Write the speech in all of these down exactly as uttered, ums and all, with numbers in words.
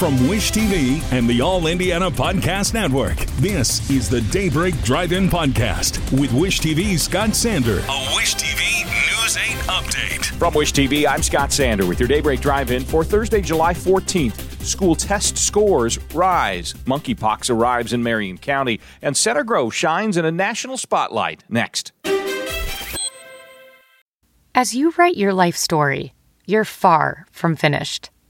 From Wish T V and the All-Indiana Podcast Network, this is the Daybreak Drive-In Podcast with Wish T V's Scott Sander. A Wish T V News eight update. From Wish T V, I'm Scott Sander with your Daybreak Drive-In for Thursday, July fourteenth. School test scores rise, monkeypox arrives in Marion County, and Center Grove shines in a national spotlight. Next. As you write your life story, you're far from finished.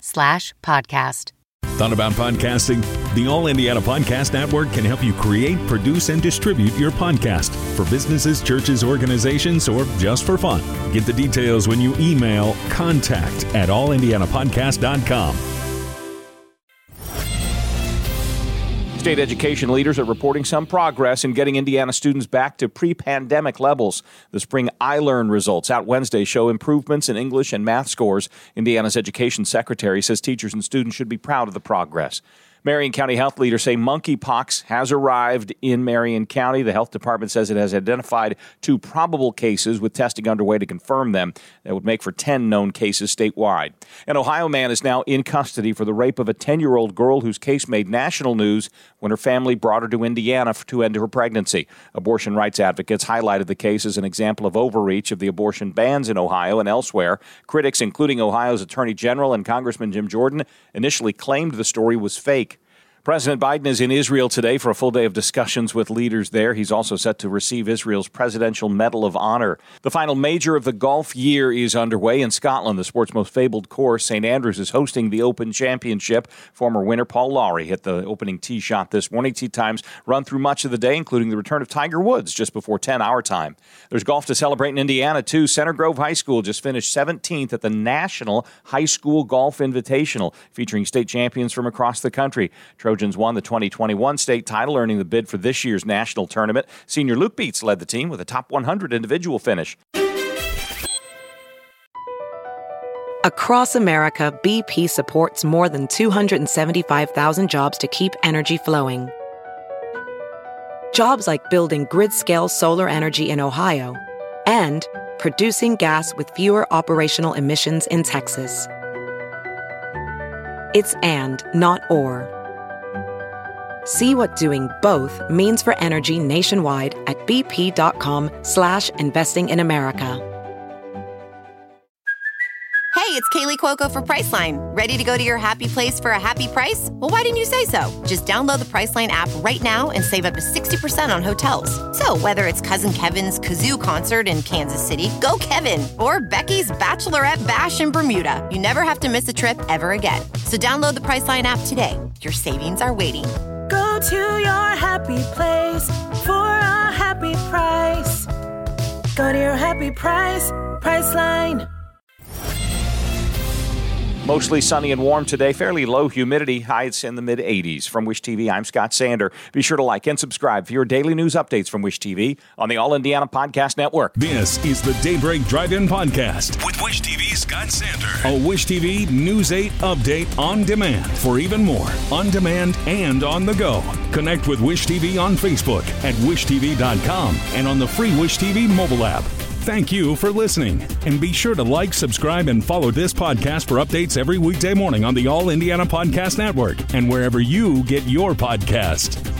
slash podcast. Thought about podcasting? The All Indiana Podcast Network can help you create, produce, and distribute your podcast for businesses, churches, organizations, or just for fun. Get the details when you email contact at allindianapodcast dot com. State education leaders are reporting some progress in getting Indiana students back to pre-pandemic levels. The spring iLearn results out Wednesday show improvements in English and math scores. Indiana's education secretary says teachers and students should be proud of the progress. Marion County health leaders say monkeypox has arrived in Marion County. The health department says it has identified two probable cases with testing underway to confirm them. That would make for ten known cases statewide. An Ohio man is now in custody for the rape of a ten-year-old girl whose case made national news when her family brought her to Indiana to end her pregnancy. Abortion rights advocates highlighted the case as an example of overreach of the abortion bans in Ohio and elsewhere. Critics, including Ohio's Attorney General and Congressman Jim Jordan, initially claimed the story was fake. President Biden is in Israel today for a full day of discussions with leaders there. He's also set to receive Israel's Presidential Medal of Honor. The final major of the golf year is underway in Scotland. The sport's most fabled course, Saint Andrews, is hosting the Open Championship. Former winner Paul Lawrie hit the opening tee shot this morning. Tee times run through much of the day, including the return of Tiger Woods just before ten our time. There's golf to celebrate in Indiana, too. Center Grove High School just finished seventeenth at the National High School Golf Invitational, featuring state champions from across the country. Trojans won the twenty twenty-one state title, earning the bid for this year's national tournament. Senior Luke Beats led the team with a top one hundred individual finish. Across America, B P supports more than two hundred seventy-five thousand jobs to keep energy flowing. Jobs like building grid-scale solar energy in Ohio and producing gas with fewer operational emissions in Texas. It's and, not or. See what doing both means for energy nationwide at bp.com slash investing in America. Hey, it's Kaley Cuoco for Priceline. Ready to go to your happy place for a happy price? Well, why didn't you say so? Just download the Priceline app right now and save up to sixty percent on hotels. So whether it's Cousin Kevin's Kazoo Concert in Kansas City, go Kevin, or Becky's Bachelorette Bash in Bermuda, you never have to miss a trip ever again. So download the Priceline app today. Your savings are waiting. Go to your happy place for a happy price. Go to your happy price, Priceline. Mostly sunny and warm today, fairly low humidity, highs in the mid eighties. From Wish T V, I'm Scott Sander. Be sure to like and subscribe for your daily news updates from Wish T V on the All-Indiana Podcast Network. This is the Daybreak Drive-In Podcast with Wish T V's Scott Sander. A Wish T V News eight update on demand. For even more, on demand and on the go. Connect with Wish T V on Facebook at wish t v dot com and on the free Wish T V mobile app. Thank you for listening, and be sure to like, subscribe, and follow this podcast for updates every weekday morning on the All Indiana Podcast Network and wherever you get your podcasts.